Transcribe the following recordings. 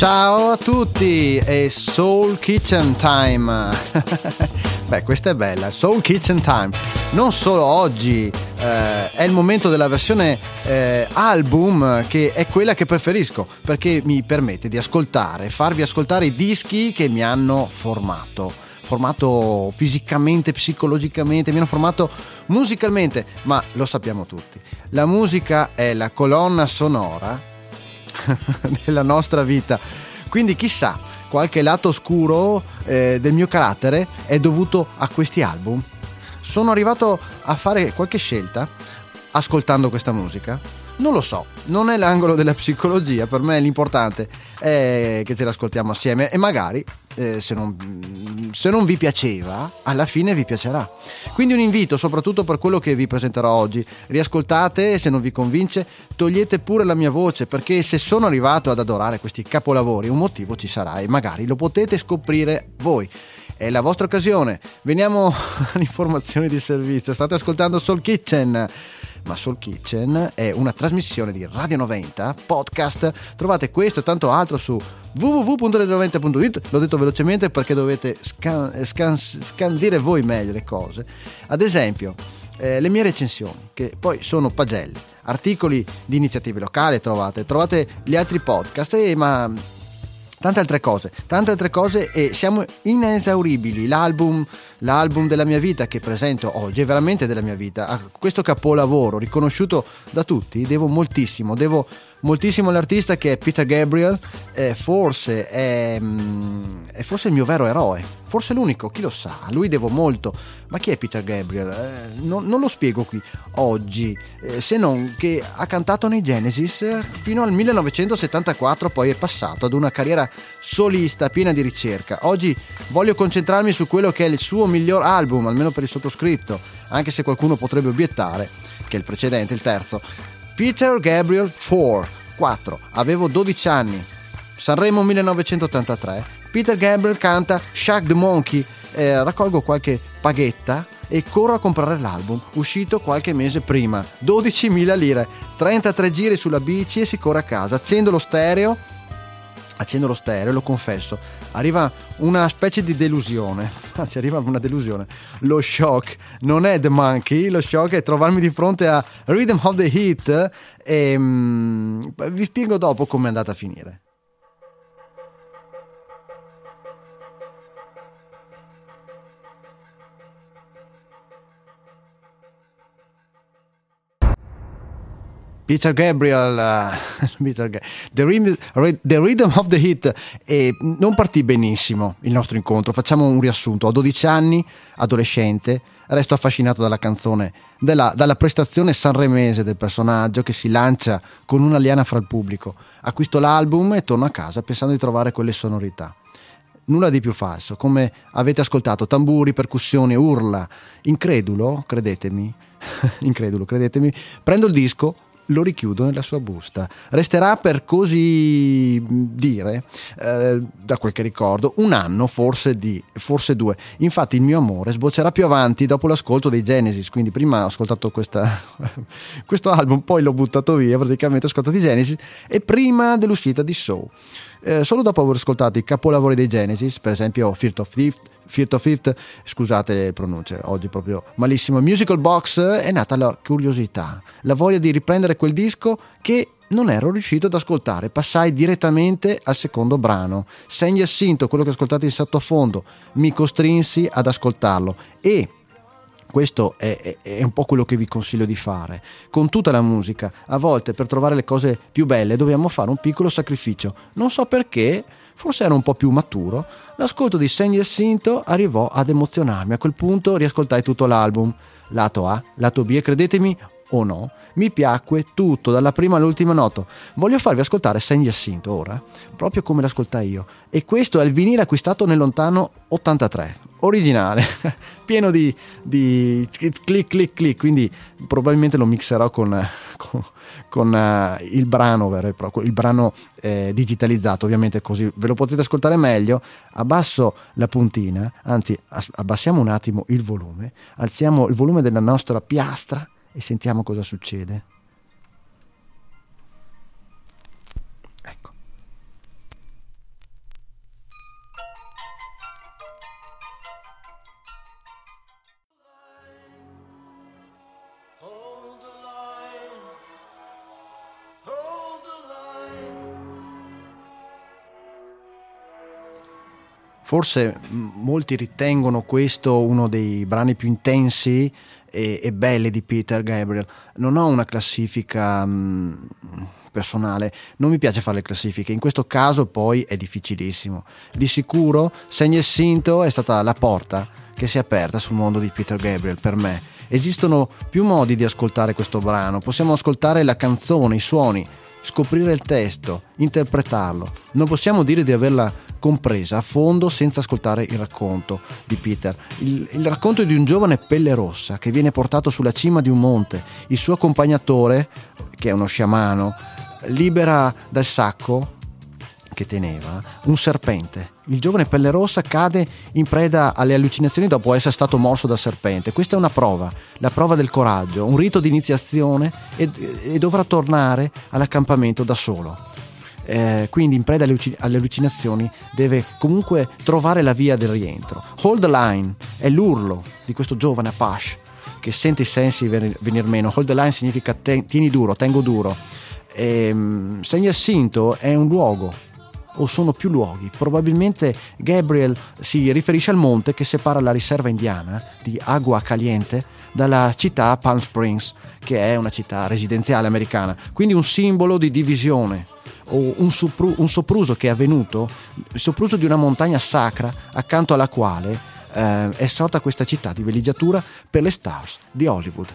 Ciao a tutti, è Soul Kitchen Time. Beh, questa è bella, Soul Kitchen Time. Non solo oggi, è il momento della versione album, che è quella che preferisco, perché mi permette di ascoltare, farvi ascoltare i dischi che mi hanno formato fisicamente, psicologicamente, mi hanno formato musicalmente, ma lo sappiamo tutti. La musica è la colonna sonora della nostra vita, quindi chissà, qualche lato oscuro del mio carattere è dovuto a questi album. Sono arrivato a fare qualche scelta ascoltando questa musica. Non lo so, non è l'angolo della psicologia, per me l'importante è che ce l'ascoltiamo assieme e magari se non vi piaceva, alla fine vi piacerà. Quindi un invito soprattutto per quello che vi presenterò oggi: riascoltate, se non vi convince togliete pure la mia voce, perché se sono arrivato ad adorare questi capolavori un motivo ci sarà e magari lo potete scoprire voi. È la vostra occasione. Veniamo all'informazione di servizio. State ascoltando Soul Kitchen, ma Soul Kitchen è una trasmissione di Radio 90 podcast. Trovate questo e tanto altro su www.radio90.it. L'ho detto velocemente perché dovete scandire voi meglio le cose. Ad esempio, le mie recensioni, che poi sono pagelle, articoli di iniziative locali, trovate gli altri podcast ma tante altre cose, e siamo inesauribili. L'album della mia vita che presento oggi è veramente della mia vita. A questo capolavoro riconosciuto da tutti devo moltissimo all'artista, che è Peter Gabriel, forse è il mio vero eroe, forse l'unico, chi lo sa, a lui devo molto. Ma chi è Peter Gabriel? Non lo spiego qui oggi, se non che ha cantato nei Genesis fino al 1974, poi è passato ad una carriera solista piena di ricerca. Oggi voglio concentrarmi su quello che è il suo miglior album, almeno per il sottoscritto, anche se qualcuno potrebbe obiettare che è il precedente, il terzo, Peter Gabriel IV, avevo 12 anni, Sanremo 1983, Peter Gabriel canta Shag the Monkey, raccolgo qualche paghetta e corro a comprare l'album, uscito qualche mese prima, 12.000 lire, 33 giri sulla bici e si corre a casa, accendo lo stereo, lo confesso, arriva una delusione, lo shock non è The Monkey, lo shock è trovarmi di fronte a Rhythm of the Heat e vi spiego dopo come è andata a finire. Peter Gabriel, The Rhythm of the Heat. E non partì benissimo il nostro incontro, facciamo un riassunto. Ho 12 anni, adolescente, resto affascinato dalla canzone, dalla prestazione sanremese del personaggio che si lancia con una liana fra il pubblico. Acquisto l'album e torno a casa pensando di trovare quelle sonorità. Nulla di più falso, come avete ascoltato, tamburi, percussioni, urla. Incredulo, credetemi, prendo il disco, lo richiudo nella sua busta. Resterà, per così dire, da quel che ricordo, un anno, forse 2. Infatti il mio amore sboccerà più avanti, dopo l'ascolto dei Genesis. Quindi prima ho ascoltato questo album, poi l'ho buttato via, praticamente ho ascoltato i Genesis, e prima dell'uscita di Soul. Solo dopo aver ascoltato i capolavori dei Genesis, per esempio Firth of Fifth, scusate le pronunce, oggi proprio malissimo, Musical Box, è nata la curiosità, la voglia di riprendere quel disco che non ero riuscito ad ascoltare. Passai direttamente al secondo brano, San Jacinto, quello che ascoltate in sottofondo, mi costrinsi ad ascoltarlo, e questo è un po' quello che vi consiglio di fare con tutta la musica. A volte per trovare le cose più belle dobbiamo fare un piccolo sacrificio, non so perché, forse ero un po' più maturo. L'ascolto di San Jacinto arrivò ad emozionarmi, a quel punto riascoltai tutto l'album, lato A, lato B, e credetemi o no, mi piacque tutto, dalla prima all'ultima nota. Voglio farvi ascoltare San Jacinto ora, proprio come l'ascoltai io, e questo è il vinile acquistato nel lontano 83, originale, pieno di click, quindi probabilmente lo mixerò con il brano vero e proprio, il brano digitalizzato, ovviamente, così ve lo potete ascoltare meglio. Abbasso la puntina, anzi abbassiamo un attimo il volume, alziamo il volume della nostra piastra e sentiamo cosa succede. Ecco. Forse molti ritengono questo uno dei brani più intensi e belli di Peter Gabriel. Non ho una classifica personale, non mi piace fare le classifiche, in questo caso poi è difficilissimo. Di sicuro San Jacinto è stata la porta che si è aperta sul mondo di Peter Gabriel per me. Esistono più modi di ascoltare questo brano, possiamo ascoltare la canzone, i suoni, scoprire il testo, interpretarlo. Non possiamo dire di averla compresa a fondo senza ascoltare il racconto di Peter. Il racconto di un giovane pelle rossa che viene portato sulla cima di un monte. Il suo accompagnatore, che è uno sciamano, libera dal sacco che teneva un serpente. Il giovane pelle rossa cade in preda alle allucinazioni dopo essere stato morso dal serpente. Questa è una prova, la prova del coraggio, un rito di iniziazione, e dovrà tornare all'accampamento da solo. Quindi in preda alle allucinazioni deve comunque trovare la via del rientro. Hold the line è l'urlo di questo giovane Apache che sente i sensi venir meno. Hold the line significa tieni duro, tengo duro. San Jacinto è un luogo, o sono più luoghi. Probabilmente Gabriel si riferisce al monte che separa la riserva indiana di Agua Caliente dalla città Palm Springs, che è una città residenziale americana, quindi un simbolo di divisione o un sopruso che è avvenuto, il sopruso di una montagna sacra accanto alla quale è sorta questa città di villeggiatura per le stars di Hollywood.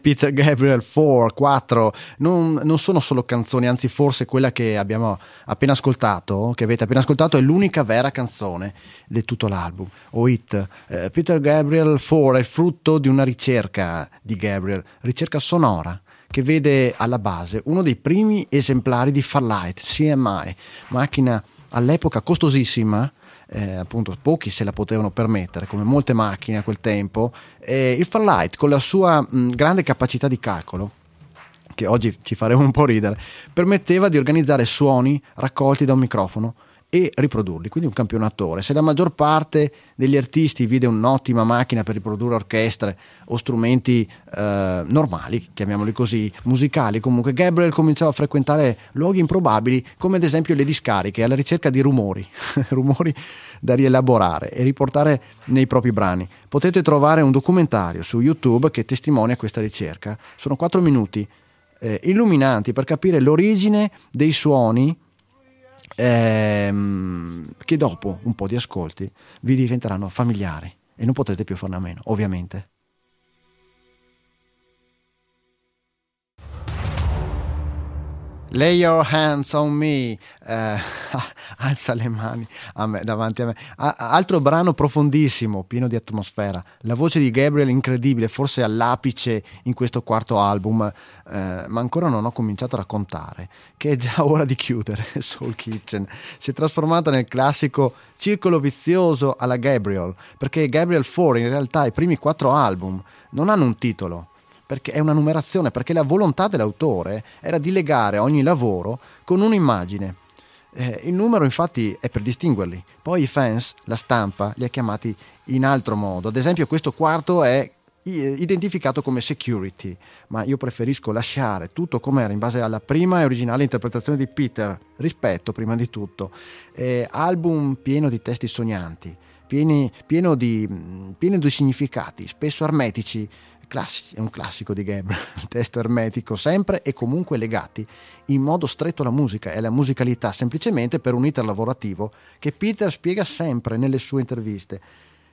Peter Gabriel IV non sono solo canzoni, anzi forse quella che abbiamo appena ascoltato, che avete appena ascoltato, è l'unica vera canzone di tutto l'album o hit. Peter Gabriel IV è il frutto di una ricerca di Gabriel, ricerca sonora, che vede alla base uno dei primi esemplari di Fairlight CMI, macchina all'epoca costosissima. Appunto pochi se la potevano permettere, come molte macchine a quel tempo. Il Fairlight, con la sua grande capacità di calcolo, che oggi ci faremo un po' ridere, permetteva di organizzare suoni raccolti da un microfono e riprodurli, quindi un campionatore. Se la maggior parte degli artisti vide un'ottima macchina per riprodurre orchestre o strumenti normali, chiamiamoli così, musicali, comunque Gabriel cominciava a frequentare luoghi improbabili, come ad esempio le discariche, alla ricerca di rumori da rielaborare e riportare nei propri brani. Potete trovare un documentario su YouTube che testimonia questa ricerca. Sono 4 minuti illuminanti per capire l'origine dei suoni che dopo un po' di ascolti vi diventeranno familiari e non potrete più farne a meno, ovviamente. Lay your hands on me, alza le mani a me, davanti a me. Altro brano profondissimo, pieno di atmosfera. La voce di Gabriel incredibile, forse all'apice in questo quarto album, ma ancora non ho cominciato a raccontare che è già ora di chiudere. Soul Kitchen si è trasformata nel classico circolo vizioso alla Gabriel, perché Gabriel IV in realtà i primi 4 album non hanno un titolo, perché è una numerazione, perché la volontà dell'autore era di legare ogni lavoro con un'immagine. Il numero infatti è per distinguerli. Poi i fans, la stampa, li ha chiamati in altro modo. Ad esempio questo quarto è identificato come Security, ma io preferisco lasciare tutto com'era in base alla prima e originale interpretazione di Peter, rispetto prima di tutto. Album pieno di testi sognanti, pieno di significati, spesso ermetici. È un classico di Gabriel, il testo ermetico, sempre e comunque legati in modo stretto alla musica e alla musicalità, semplicemente per un iter lavorativo che Peter spiega sempre nelle sue interviste.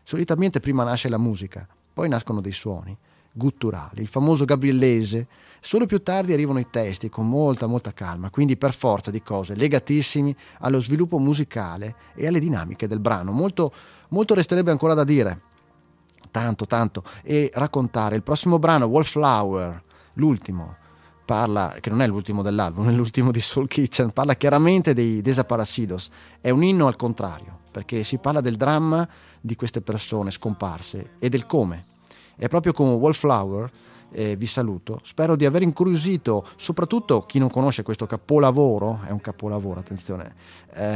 Solitamente prima nasce la musica, poi nascono dei suoni gutturali, il famoso gabriellese, solo più tardi arrivano i testi con molta calma, quindi per forza di cose legatissimi allo sviluppo musicale e alle dinamiche del brano. Molto resterebbe ancora da dire, tanto e raccontare. Il prossimo brano, Wallflower, l'ultimo, parla, che non è l'ultimo dell'album, è l'ultimo di Soul Kitchen, parla chiaramente dei Desaparecidos. È un inno al contrario, perché si parla del dramma di queste persone scomparse e del come. È proprio con Wallflower vi saluto, spero di aver incuriosito soprattutto chi non conosce questo capolavoro. È un capolavoro, attenzione,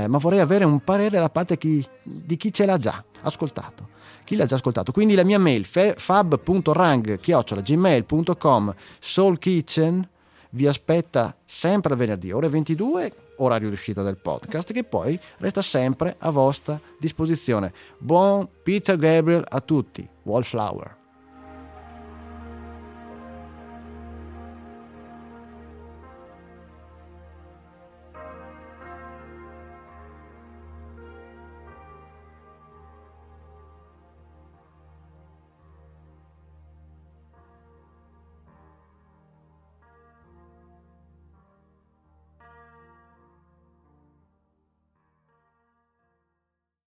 ma vorrei avere un parere da parte di chi ce l'ha già ascoltato. Chi l'ha già ascoltato? Quindi la mia mail fab.rang@gmail.com. Soul Kitchen vi aspetta sempre venerdì ore 22 orario di uscita del podcast, che poi resta sempre a vostra disposizione. Buon Peter Gabriel a tutti. Wallflower.